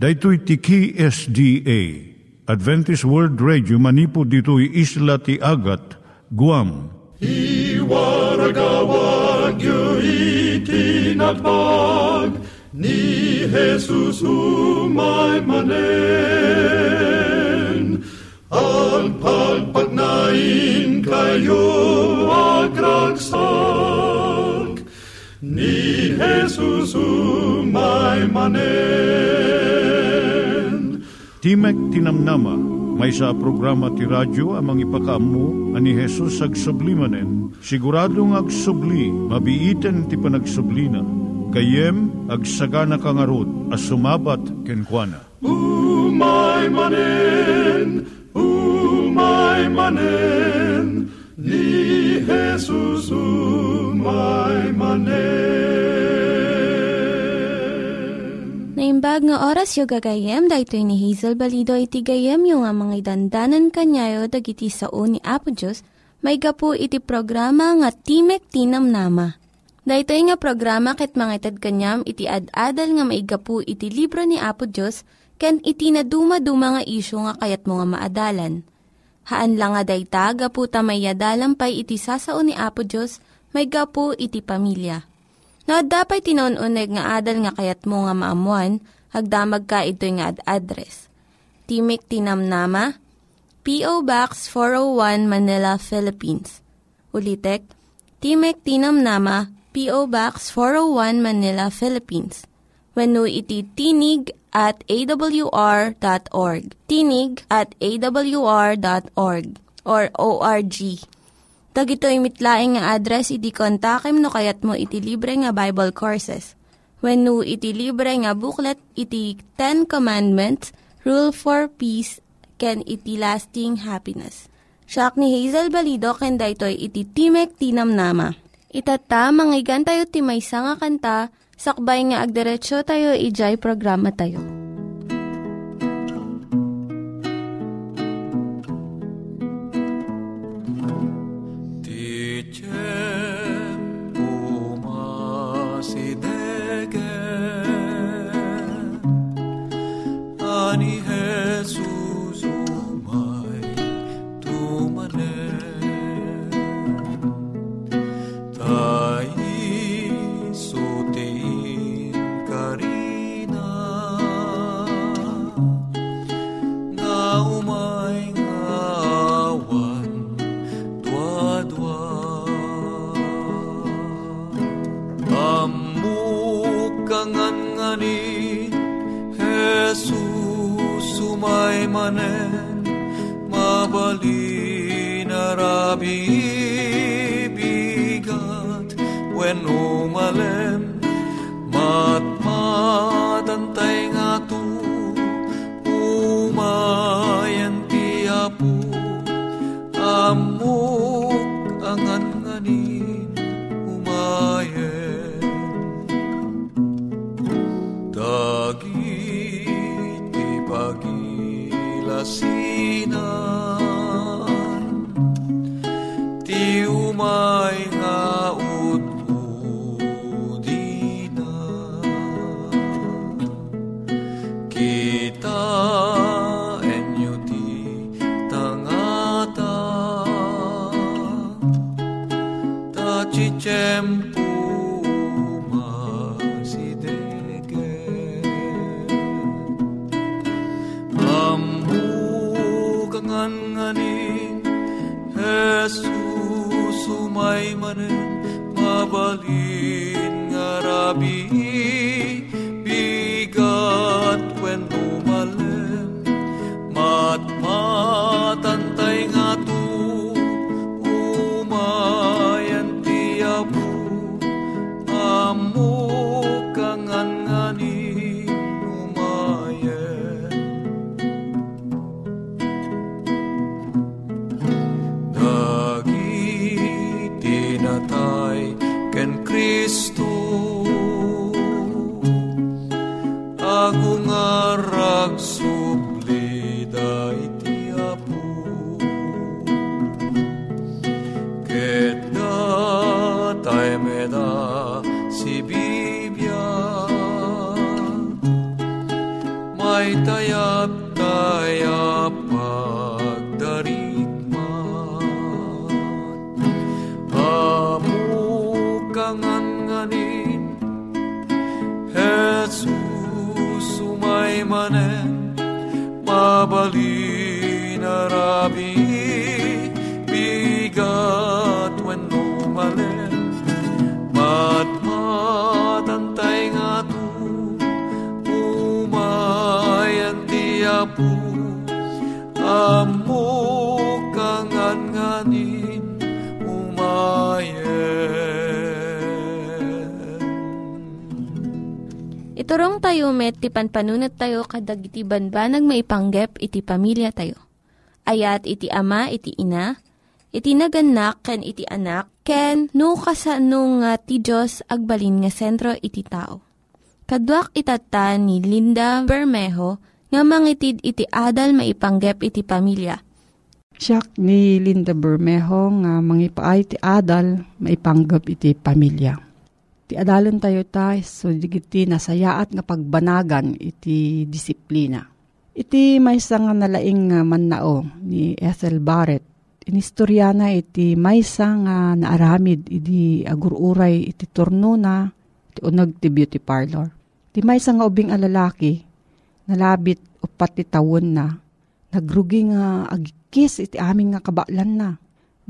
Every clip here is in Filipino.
Daitui tiki SDA Adventist World Radio manipud ditui isla ti Agat, Guam. I waragawag yu itinatpag ni Jesus umay manen. Ang pagpagnain kayo agkansak ni Jesus umay manen. Timek Tinamnama, may sa programa ti radyo amang ipakaammo ani Jesus agsublimanen. Siguradong agsubli, mabiiten ti panagsublina. Kayem agsagana kangarot as sumabat kenkwana. Umay manen, ni Jesus umay manen. Naimbag nga oras yung gagayem, dahil ito ni Hazel Balido, iti gagayem yung mga dandanan kanyayo, dag iti sao ni Apo Diyos, may gapu iti programa nga Timek Tinamnama. Dahil nga programa kit mga itad kanyam, iti ad-adal nga may gapu iti libro ni Apo Diyos, ken iti na dumaduma nga isyo nga kayat mo nga maadalan. Haan lang nga dayta, gapu tamay adalam pay iti sasao ni Apo Diyos, may gapu iti pamilya. No, dapat tinonuneg nga adal nga kayat mo nga maamuan, hagdamag ka ito nga ad-address. Timek Tinamnama, P.O. Box 401 Manila, Philippines. Ulitek, Timek Tinamnama, P.O. Box 401 Manila, Philippines. Wenno iti tinig@awr.org. Tinig@awr.org or ORG. Dagitoy mitlaeng nga address iti kontakem no kayat mo iti libre nga Bible courses. Wenno iti libre nga booklet iti 10 Commandments, Rule for Peace, ken iti Lasting Happiness. Siak ni Hazel Balido ken daytoy iti Timek Tinamnama. Itata manggigan tayo ti maysa nga kanta. Sakbay nga agderetsyo tayo, ijay programa tayo. ay tayat kaya pagdarikman. Amukangan nganin, Jesus umay manen, mabalin arabi, bigat wenno malen, matmatantay nga to, umayan di apu, amukangan nganin, Iturong tayo met, ti panpanunat tayo kadag iti banbanag maipanggep iti pamilya tayo. Ayat iti ama, iti ina, iti naganak, ken iti anak, ken no kasano nga ti Diyos agbalin nga sentro iti tao. Kaduak itata ni Linda Bermejo nga mangitid iti adal maipanggep iti pamilya. Siak ni Linda Bermejo nga mangipaay iti adal maipanggep iti pamilya. Iti adalan tayo tayo, so digiti nasayaat nga pagbanagan iti disiplina. Iti maysa nga nalaing nga mannao ni Ethel Barrett. Inistorya na iti maysa nga naaramid iti agururay iti turnuna iti unag ti beauty parlor. Iti maysa nga ubing alalaki nalabit upat ti tawen na nagrugi nga agikis iti aming nga kabaklan na.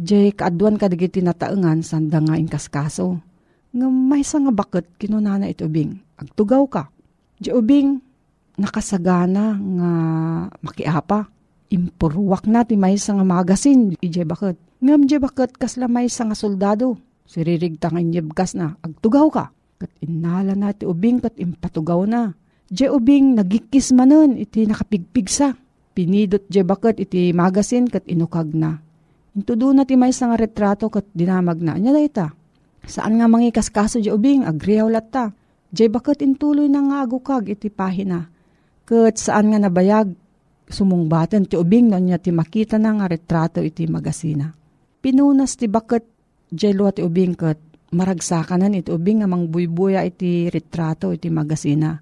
Diyay kaadwan kadigiti nataengan sanda nga inkaskaso. Nga may isa nga bakit kinunana ito ubing, agtugaw ka. Di ubing, nakasagana nga makiapa. Impurwak na ti may isa nga magasin. Di bakit. Ngam di bakit kasla may isa nga soldado. Siririgtangin yebkas na, agtugaw ka. Kat inala na ti ubing, kat impatugaw na. Di ubing, nagikis manon, iti nakapigpigsa. Pinidot di bakit iti magasin, kat inukag na. Intudo na ti may isa nga retrato, kat dinamag na. Anya daita. Saan nga mangikaskaso di ubing, agriawlat ta. Di bakit intuloy na nga agukag iti pahina. Kat saan nga nabayag, sumungbaten ti ubing na niya ti makita na nga retrato iti magasina. Pinunas ti bakit, di luwa ti ubing kat maragsakanan iti ubing nga mangbuybuya iti retrato iti magasina.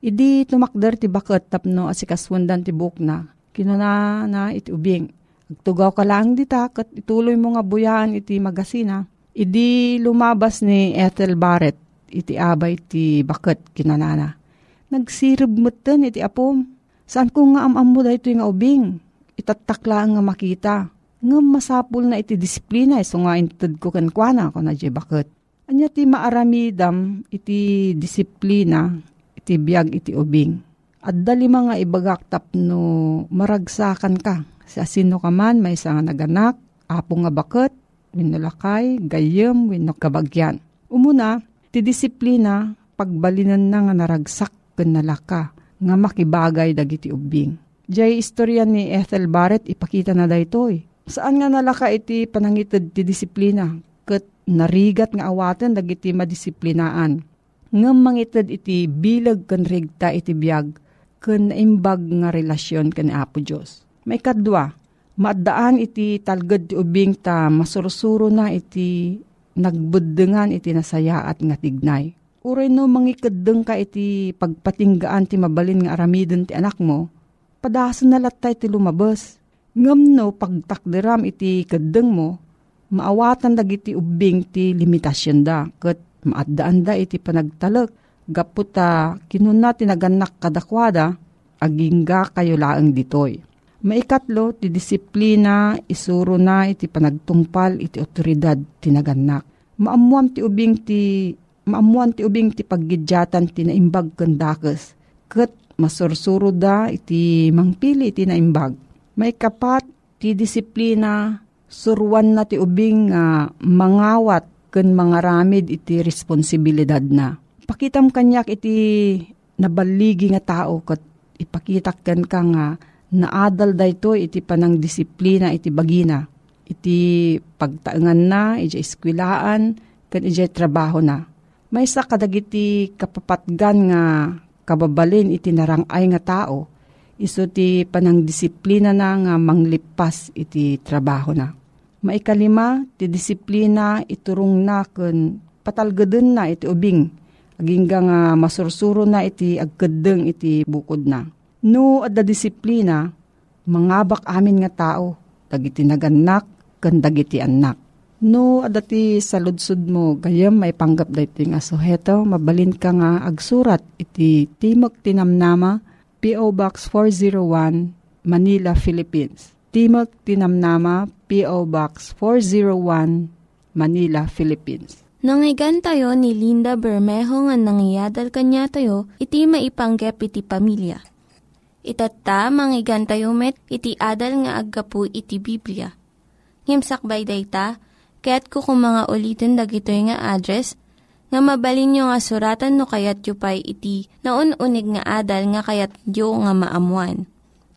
Idi tumakder ti bakit tapno asikaswandan ti bukna. Kinuna na iti ubing. Agtugaw ka lang dita kat ituloy mo nga buyaan iti magasina. Idi lumabas ni Ethel Barrett, iti abay iti bakit kinanana. Nagsirib mutan iti apom. Saan ko nga amam mo dahito yung ubing? Itatakla nga makita. Nga masapul na iti disiplina. So nga intad ko kankwana ko na di bakit. Anya ti maaramidam iti disiplina, iti biyag iti ubing. At dali mga ibagaktap no maragsakan ka. Sa sino ka man, may isa nga naganak, apo nga bakit. Winulakay, gayem, winukabagyan. Umuna, ti disiplina, pagbalinan na nga naragsak ganalaka, nga makibagay dagiti ubing. Diyay istorya ni Ethel Barrett, ipakita na daytoy. Saan nga nalaka iti panangited ti disiplina? Kat narigat nga awaten dagiti madisiplinaan. Nga mangited iti bilag kan rigta iti biyag, kan imbag nga relasyon kan Apo Diyos. May kadwa, maddaan iti talgad ti ubing ta masursuro na iti nagbudengan iti nasaya at nga tignay. Uray no mangikadeng ka iti pagpatinggaan ti mabalin nga aramiden ti anak mo, padasan na latay ti lumabas. Ngam no pagtakderam iti kadeng mo, maawatan dagiti ubing ti limitasyon da, ket maaddaan da iti panagtalek gaputa kinuna ti naganak kadakwada, agingga kayo laeng ditoy. Maikatlo, ti disiplina, isuro na iti panagtungpal iti otoridad tinaganak. Maamuan ti ubing ti paggidyatan ti naimbag kandakes. Ket masursuro da iti mangpili iti naimbag. Maikapat, ti disiplina, suruan na ti ubing nga mangawat ken mangaramid iti responsibilidad na. Pakitam kanyak iti nabaligi nga tao ket ipakitak ken ka nga naadal dayto iti panang disiplina iti bagina, iti pagtaengan na, iti eskwilaan, ken iti trabaho na. Maysa kadagiti kapapatgan nga kababalin iti narangay nga tao, isu ti panang disiplina na nga manglipas iti trabaho na. Maikalima, ti disiplina iturong na ken patalgeden na iti ubing, agingga nga masursuro na iti agkeddeng iti bukod na. No, adda disiplina, mangabak amin nga tao, dagiti naganak, ken dagiti anak. No, adda ti saludsud mo, gayam may panggap daytoy nga suheto, mabalin ka nga agsurat, iti Timek Tinamnama, P.O. Box 401, Manila, Philippines. Timek Tinamnama, P.O. Box 401, Manila, Philippines. Nangyigan tayo ni Linda Bermejo nga nangyadal kanya tayo, iti maipanggep iti pamilya. Itata, mangyigan tayo met, iti adal nga aggapu iti Biblia. Ngimsakbay day ta, kaya't kukumanga ulitin dagito nga address, nga mabalin nyo nga suratan no kayat yu pay iti naun-unig nga adal nga kayat yu nga maamuan.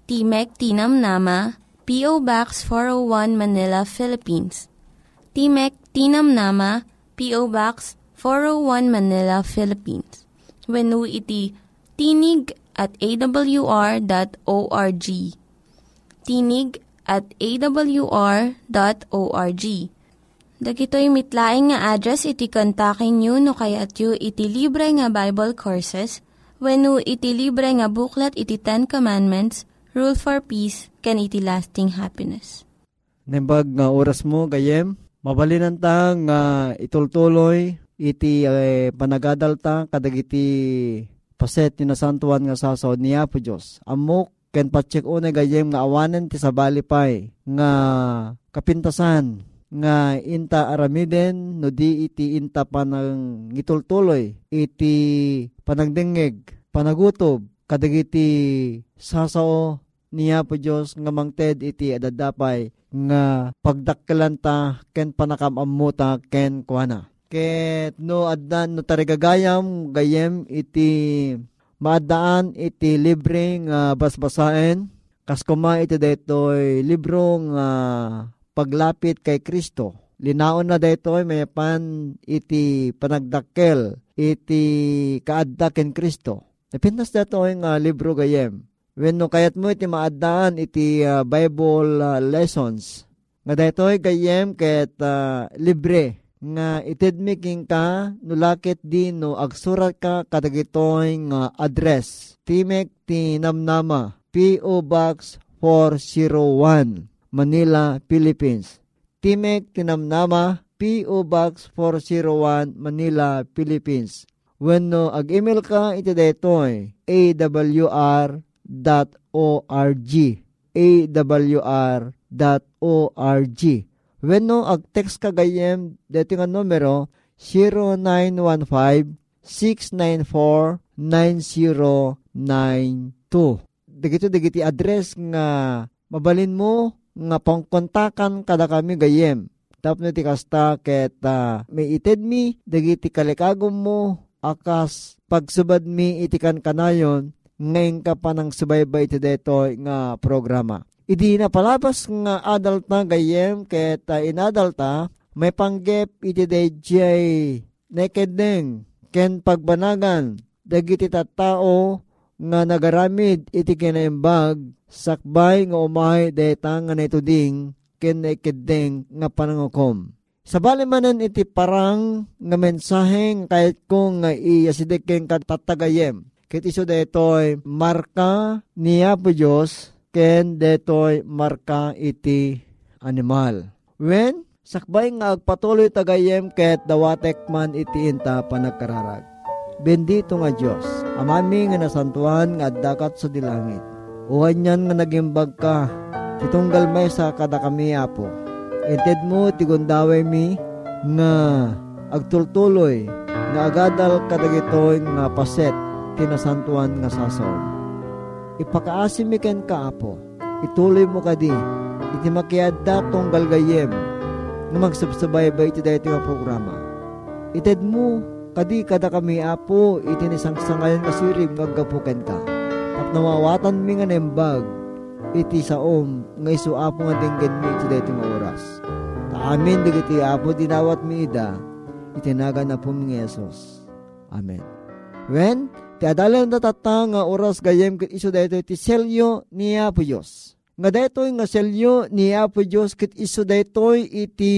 Timek Tinamnama, P.O. Box 401 Manila, Philippines. Timek Tinamnama, P.O. Box 401 Manila, Philippines. Wenu iti tinig@awr.org. Tinig@awr.org. Dagitoy mitlaing nga address iti kontakin nyo no kayat yu iti libre nga Bible Courses. Wenu iti libre nga buklat iti Ten Commandments, Rule for Peace, ken iti Lasting Happiness. Nembag nga oras mo, gayem. Mabalinan ta nga itultuloy iti panagadal ta kadagiti paset ni nasantuan nga sasawad niya po Diyos. Amok ken patsik unay gayem nga awanen ti sabalipay nga kapintasan nga inta aramiden no di iti inta panang itultuloy iti panagdengeg, panagutob kadagiti sasao niya po Diyos nga mangted iti adadapay nga pagdakkelan ta ken panakamammo ta ken kuana. Ket no addan no tarigagayam gayem iti maadaan iti libre nga basbasaen kaskuma iti daytoy libro nga paglapit kay Kristo. Linaon na daytoy mayapan iti panagdakkel iti kaadda ken Kristo. Napintas daytoy nga libro gayem. Wenno kayat mo iti maadaan iti Bible lessons. Nga daytoy gayem ket libre nga itidmiking ka nulakit din no agsurat ka kadagitoy nga address. Timek Tinamnama, P.O. Box 401, Manila, Philippines. Timek Tinamnama, P.O. Box 401, Manila, Philippines. Wenno ag-email ka iti daytoy awr.org. When no, ag-text ka gayem, dito nga numero 0915-694-9092. Digito address nga mabalin mo nga pangkontakan kada kami gayem. Tapno ti kasta keta may ited mi, digiti kalikagom mo, akas pagsubad mi itikan kanayon, ngayon ka pa ng subaybay ito dito nga programa. Idi na palabas nga adult na gayem ket inadalta may panggep iti dayjay nakedeng ken pagbanagan dagiti tattao nga nagaramid iti kinaimbag sakbay nga umahay dayta nga naituding ken nakedeng nga panangukom. Sabali manan iti parang nga mensaheng kahit kung nga iyasidek ken katatagayem. Ket iso detoy marka niya po Diyos, ken detoy marka iti animal. Wen sakbay nga agpatuloy tagayem ket dawatek man iti inta panagkararag. Bendito nga Diyos, amami nga nasantuan nga addakat sa dilangit. Uhanyan nga nagimbag ka, titunggal may sa kada kami apo. Ented mo tigundaway mi nga agtultuloy nga agadal kadagitoy nga paset tinasantuan nga sasaw. Ipakaasimiken ka, Apo. Ituloy mo ka di. Iti makiadda tunggal gayem na magsubsubaybay iti dahiti nga programa. Ited mo kadi kada kami, Apo, iti nisangsangayon nga sirib ngagapuken ka. At nawawatan mi nga nembag iti saom nga isu Apo nga dinggen mi iti dahiti nga oras. Amin digiti Apo dinawat mi ida itinagan na po mga Yesus. Amen. When ti adalan datata nga oras gayem ket isu daytoy ti selyo ni Apo Dios. Nga daytoy nga selyo ni Apo Dios ket isu daytoy iti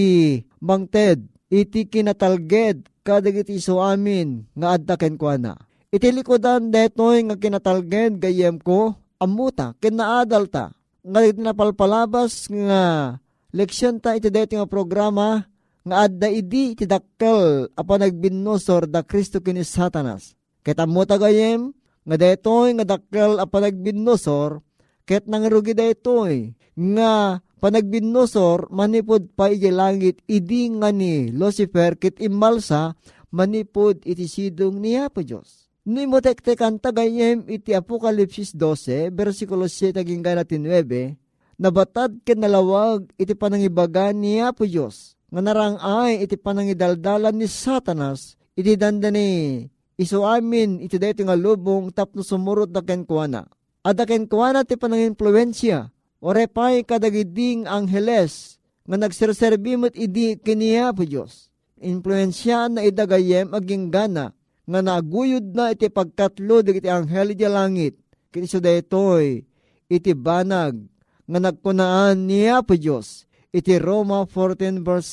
mangted, iti kinatalged kadagiti isu amin nga adda ken kuana. Iti likodan daytoy nga kinatalged gayem ko amuta, kinaadal ta. Ngayon na palpalabas nga leksyon ta iti dayto nga programa nga adda idi iti dakkel apan nagbinosor da Kristo kini Satanas. Ket amuta gayem nga daytoy nga dakkel apan nagbinosor ket nangrugi daytoy nga panagbinosor manipod pa iti langit idi nga ni Lucifer ket imalsa manipod iti sidong ni Apo Dios. Ni mo tektekan tagayem iti Apocalipsis 12, versikulo 7 aging 9, nabatad kinalawag iti panangibagan ni Apo Dios, nga narangay iti panangidaldalan ni Satanas, iti dandani, iso amin iti dayto nga lubong tapno sumurot na kenkuana. Ada kenkuana ti pananginfluensya, orepay kadagiding angheles, nga nagserserbimot idi kini Apo Dios. Influensyaan na idagayem aging gana, nga naguyod na iti pagkatlo iti anghel iti langit. Kinso daytoy iti banag nga nagkunaan ni Apo Dios. Iti Roma 14 verse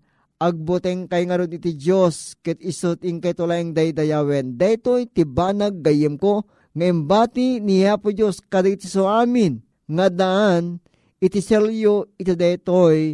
7 agboteng kay nga iti Dios ket isot inkay tulayeng daydayawen. Daytoy iti banag gayem ko nga imbati ni Apo Dios kadagiti so amin nga daan iti selyo iti daytoy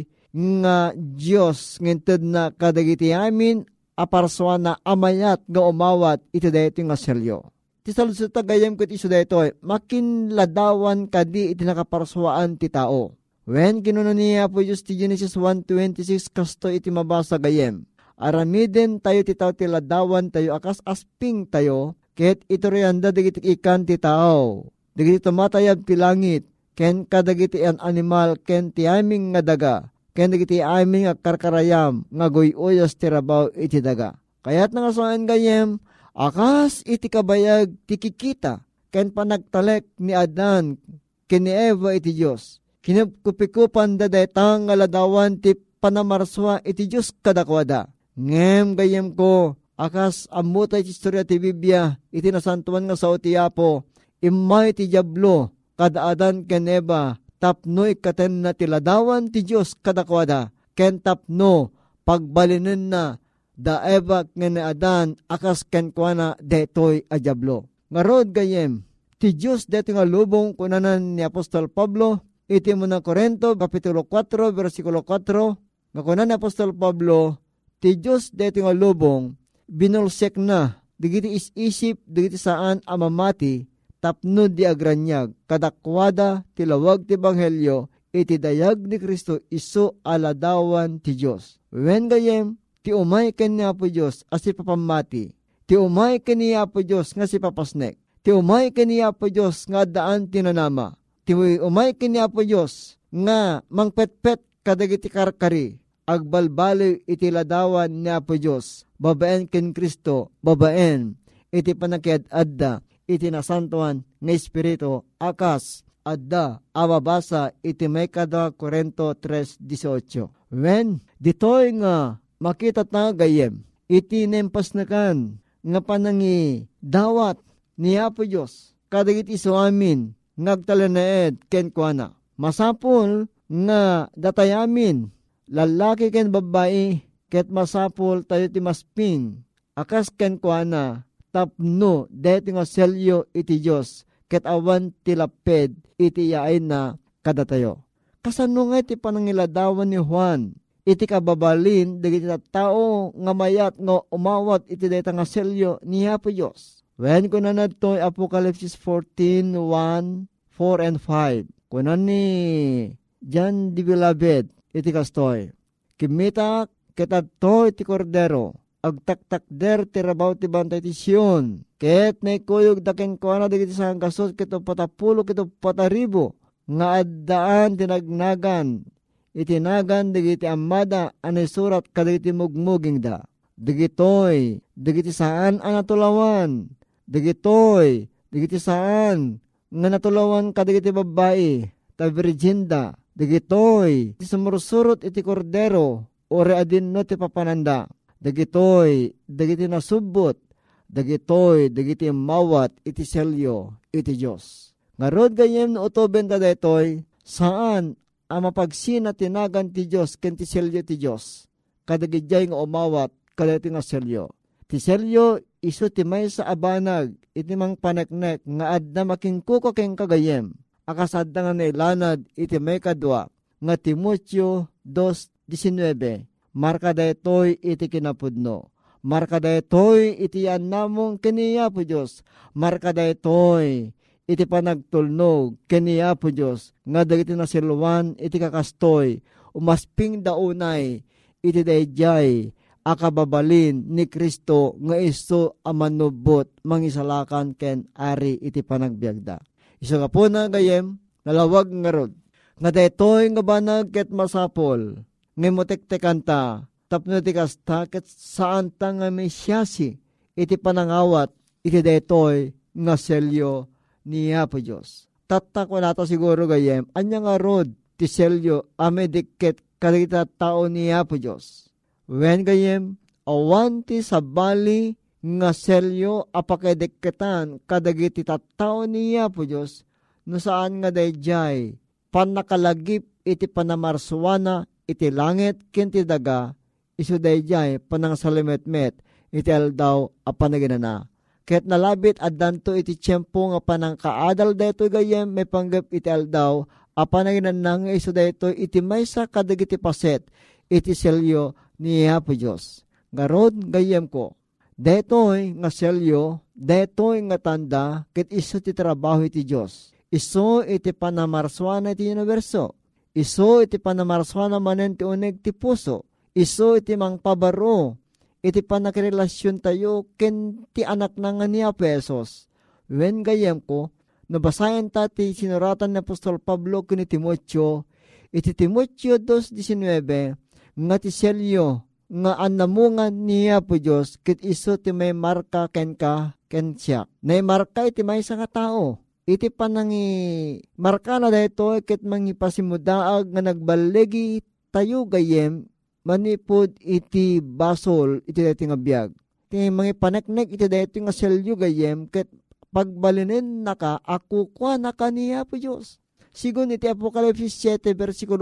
nga Dios ngented na kadagiti amin aparsuana amayat nga umawat iti dayto nga selyo. Ti saludsod tagayem ket isu dayto makinladawan kadi iti nakaparsuaan ti tao. Wen kinuna ni Apo Dios ti Genesis 1:26 kasto iti mabasa gayem. Aramiden tayo ti tao ti ladawan tayo akas asping tayo ket itorianda dagiti ikan ti tao. Dagiti tumatayab ti langit ken kadagiti an animal ken ti aming nga daga. Kaya nagiti amin nga karkarayam nga goyoyas tirabaw iti daga. Kaya't nangasoan gayem, akas iti kabayag tikikita, ken panagtalek ni Adan, ken ni Eva iti Diyos. Kinupkupikupan dadaytang aladawan ti panamarswa iti Diyos kadakwada. Ngem gayem ko, akas amutay ti istorya ti Biblia, iti nasantuan nga sao ti Apo, imay ti Diablo, kada Adan ken Eva, tapno ikaten na tiladawan ti Diyos kadakwada, ken tapno pagbalinen na da Eva ken ni Adan akas kenkwana detoy a diablo. Ngarod gayem, ti Diyos deto nga lubong kunanan ni Apostol Pablo, iti muna Corinto, kapitulo 4, versikulo 4, nakunan ni Apostol Pablo, ti Diyos deto nga lubong, binulsek na, digiti isisip, digiti saan amamati, tapno di agranyag, kadakwada, tilawag ti Banghelyo, iti dayag ni Kristo iso aladawan ti Diyos. Wen gayem, ti umay ken ni Apo Diyos as si papamati, ti umay ken ni Apo Diyos nga si papasnek, ti umay ken ni Apo Diyos nga daan tinanama, ti umay ken ni Apo Diyos nga mangpetpet kadagiti karkari, agbalbaloy iti ladawan ni Apo Diyos, babaen ken Kristo, babaen, iti panakiad-adda, iti nasantuan ng Espiritu akas adda ababasa iti Maykada Corinto 3:18. Wen ditoy nga makita ta gayem iti nempasnakan nga panangi dawat ni Apo Dios kadagiti so amin nagtalenaed ken kuana masapol nga datayamin lalaki ken babae ket masapol tayo ti masping akas ken kuana tapno dayto nga selyo iti Dios ket awan ti laped iti yaen na kadatayo. Kasano nga iti panangiladawan ni Juan iti kababalin dagiti tao nga mayat nga umawat iti dayta nga selyo ni Apo Dios. Wen kuno nadtoy Apocalipsis 14:1, 4 and 5. Kuno ni John the Beloved iti kastoy. Kimita ket adtoy ti kordero agtaktak der tirabaw ti bantay ti Sion. Ket naikuyog daken kuana dagiti sangkasos ket 40 ket 40,000 nga addaan tinagnagan itinagan dagiti amada anay surat kadagiti mugmuging da. Digitoy dagiti saan ang natulawan. Digitoy dagiti saan nga natulawan kadagiti babae ta virgin da. Digitoy sumursurot iti kordero ore adinno ti papananda. Dagitoy, dagiti nasubot, dagitoy, dagiti mawat, iti selyo, iti Diyos. Ngarod gayem no otobenta daytoy, saan ang mapagsina tinagan ti Diyos, ken ti selyo ti Diyos. Kadagidjay nga umawat, kadagiti nga selyo. Tiseryo isu timay sa abanag, itimang panaknek, nga adna makingkuko keng kagayem. Akasad na nga nailanad, itimay kadwa, nga Timucho 2:19. Marka da ito'y itikinapudno. Marka da ito'y itiyan namong kiniya po Diyos. Marka da ito'y iti panagtulnog kaniya po Diyos, nga dagiti nasiluan iti kakastoy, umasping daunay, iti dayjay, akababalin ni Kristo, nga iso amanubot, mangisalakan ken ari iti panagbiagda. Iso ka po na gayem, nalawag nga rod, nga daytoy nga banag ket masapol, ngimotek tekanta, tapno ti kasta ket saan ta nga misyasi, iti panangawat, iti daytoy nga selyo, niya po Diyos. Tatak wala ta siguro gayem, anya nga rod, tiselyo, amediket, kalita tao niya po Diyos. When gayem, awanti sa bali, nga selyo, apakadiketan, kadagiti tao niya po Diyos, no saan nga dayjay, panakalagip, iti panamarsuana, iti langit, kinti daga, isu dayjay, panang salimetmet, iti aldaw, apanaginana. Ket nalabit at danto iti tiyempo nga panangkaadal daytoy gayem may panggap iti aldaw apanaginan nang iso daytoy iti maysa kadagiti paset iti selyo ni Apo Dios. Garod gayem ko daytoy nga selyo daytoy nga tanda ket iso ti trabaho iti Dios. Iso iti panamarswana iti universo. Iso iti panamarswana manen ti uneg ti puso. Iso iti mangpabaro iti panakirelasyon tayo ken ti anak na nga ni Apo Jesus. Wen gayem ko, nabasayan tati sinuratan ni Apostol Pablo kini Timucho, iti Timucho 2:19, nga ti selyo, nga anamungan ni Apo Diyos, kit iso ti may marka ken ka, ken siya. Nay marka iti may isang tao. Iti panangi marka na dito, kit mangipasimudaag nga nagbalegi tayo gayem, manipod iti basol iti daytoy nga biag. Iti mangipaneknek iti daytoy nga selyo gayem ket pagbalinen naka akukwa na kaniya po Dios. Sigon iti Apocalipsis 7:1-3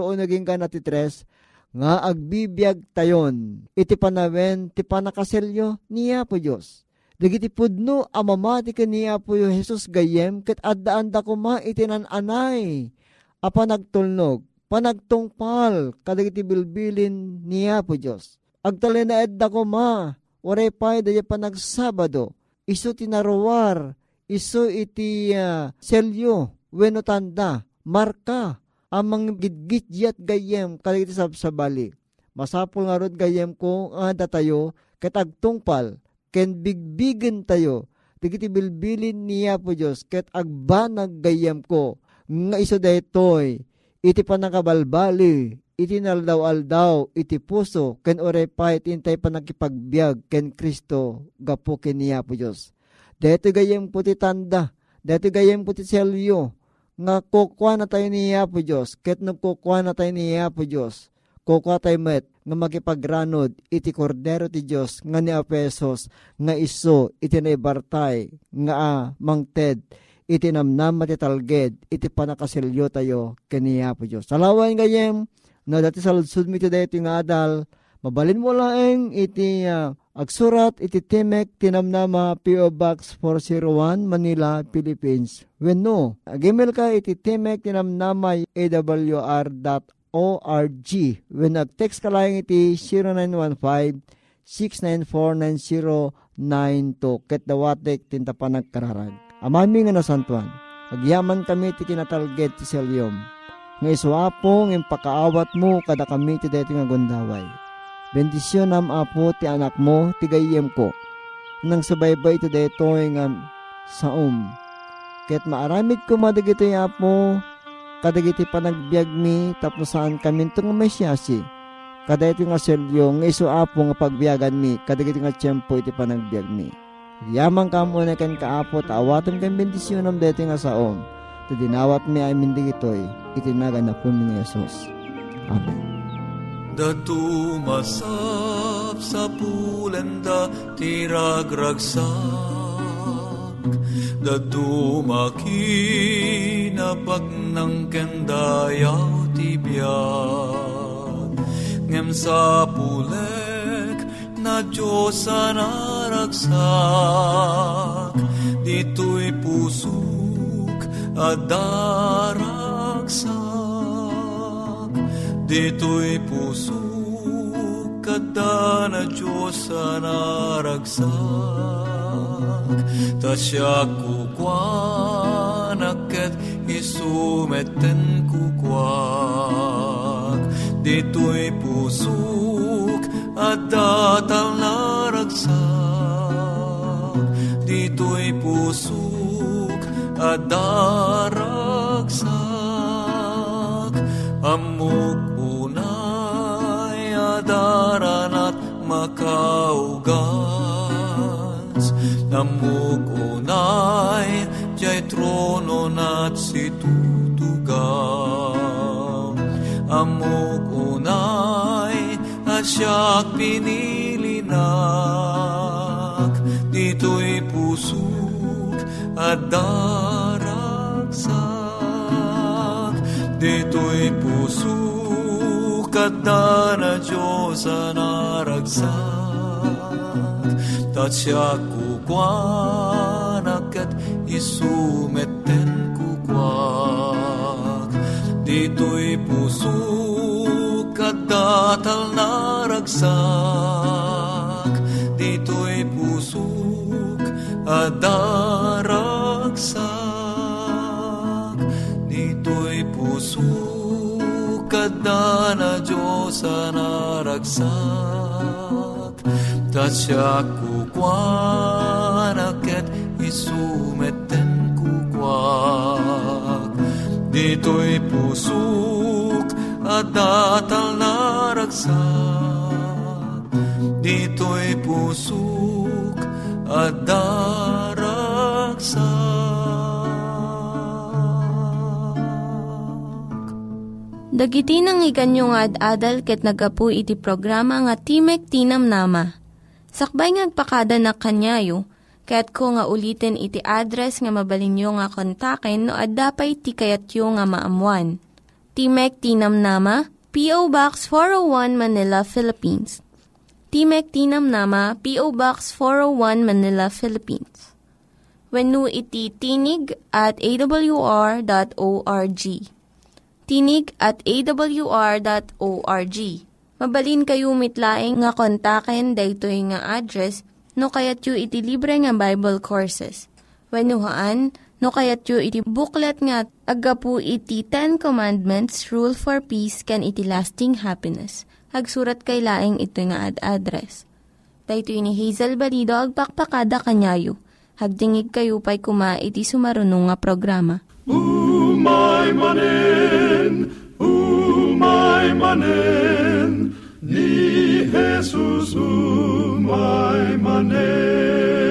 nga agbibiag tayon iti panawen ti panakaselyo niya po Dios. Dagiti pudno amamati kaniya po Jesus gayem ket addaan da kuma iti nananay apanagtulnog. Panagtungpal, kadagiti bilbilin niya po Diyos. Agtalen na edda ko ma, waray pa'y daya panagsabado, iso tinaruwar, iso iti selyo, weno tanda, marka, amang gitgitjat gayem, kadagiti sabsabali. Masapol nga rod gayem ko, ada tayo, katagtungpal, ken bigbigin tayo, dagiti bilbilin niya po Diyos, ket agbanag gayem ko, nga iso daytoy, iti panakabalbali, iti naldaw-aldaw, iti puso, ken oray pa itintay panakipagbiag, ken Kristo, gapo keniya po Diyos. Dito gayem po ti tanda, dito gayem po ti selyo, nga kukwa na tayo niya po Diyos, ket nung kukwa na tayo niya po Diyos, kukwa tayo met, nga makipagranod, iti kordero ti Diyos, nga ni Apesos, nga iso, iti naibartay, nga mangted, iti namnama ti talged, iti panakaselyo tayo, kaniya po Diyos. Salawan gayem, na dati saludsud mi ti daytoy nga adal, mabalin mo laeng iti agsurat, iti Timek Tinamnama, P.O. Box 401, Manila, Philippines. When no, email ka iti Timek Tinamnama, awr.org. When nag-text ka laeng iti 0915-694-9092. Ket dawatek tinta panagkararag. Amami nga nasantuan, agyaman kami ti kinatalged ti selyom, nga isuapong impakaawat mo kada kami ti daytoy nga gundaway. Bendisyon am Apo ti anak mo, ti gayem ko, nang subaybay ti daytoy nga saom. Ket maaramid ko madagito yung Apo, kadagiti panagbiag mi, tapos saan kami ito nga may siyasi. Kada ito nga selyo, nga isuapong nga pagbiagan mi, kadagiti nga tiyempo iti panagbiag mi. Yamang kamo na ken kaapot, awatom ken bendisyon ng daytoy nga saom. Tudinawat mi ay mindigitoy, itinagan na po mi ni Yesus. Amen. Datumasap sa pulenda, tiragragsak. Datumakinapag ng kendayaw tibiyak. Ngem sa pulek, na Diyosan daragsak, dito'y pusok at daragsak, dito'y pusok at dana Diyos ang naragsak, ta siya kukwanak at isumeten kukwak, dito'y pusok at datal naragsak, dito'y pusok at daragsak, amok unay adaran at makaugans, amok unay jay trono nat situtugaw, amok unay siyak pinilinak, dito'y pusok at daragsak, dito'y pusok at dana Diyos ang naragsak, at siyak kukwanak at isumeten kukwak, dito'y pusok at datal naragsak, dito'y pusok at daragsak, dito'y pusok at dana Diyos ang naragsak, at siya kukwanak at isumeten kukwak, dito'y pusok at datal naragsak, dito'y pusok at daragsak. Dagiti nang iganyo nga ad-adal ket nagapu iti programa nga Timek Tinamnama. Sakbay ngagpakada na kanyayo, kaya't ko nga ulitin iti address nga mabalinyo nga kontaken no ad-dapay tikayatyo nga maamuan. Timek Tinamnama, P.O. Box 401 Manila, Philippines. Timek Tinamnama, P.O. Box 401, Manila, Philippines. Wenno iti tinig@awr.org. Tinig@awr.org. Mabalin kayo mitlaing nga kontaken daytoy nga address no kayat yu iti libre nga Bible Courses. Wenno haan, no kayat yu iti booklet nga agapu iti 10 Commandments, Rule for Peace, can iti lasting happiness. Hagsurat kay laing ito nga ad-address. Daytoy ni Hazel Balido agpakpakada kanyayo. Hagdingig kayo pa'y kuma iti sumarunong nga programa. Umay manen, ni Jesus umay manen.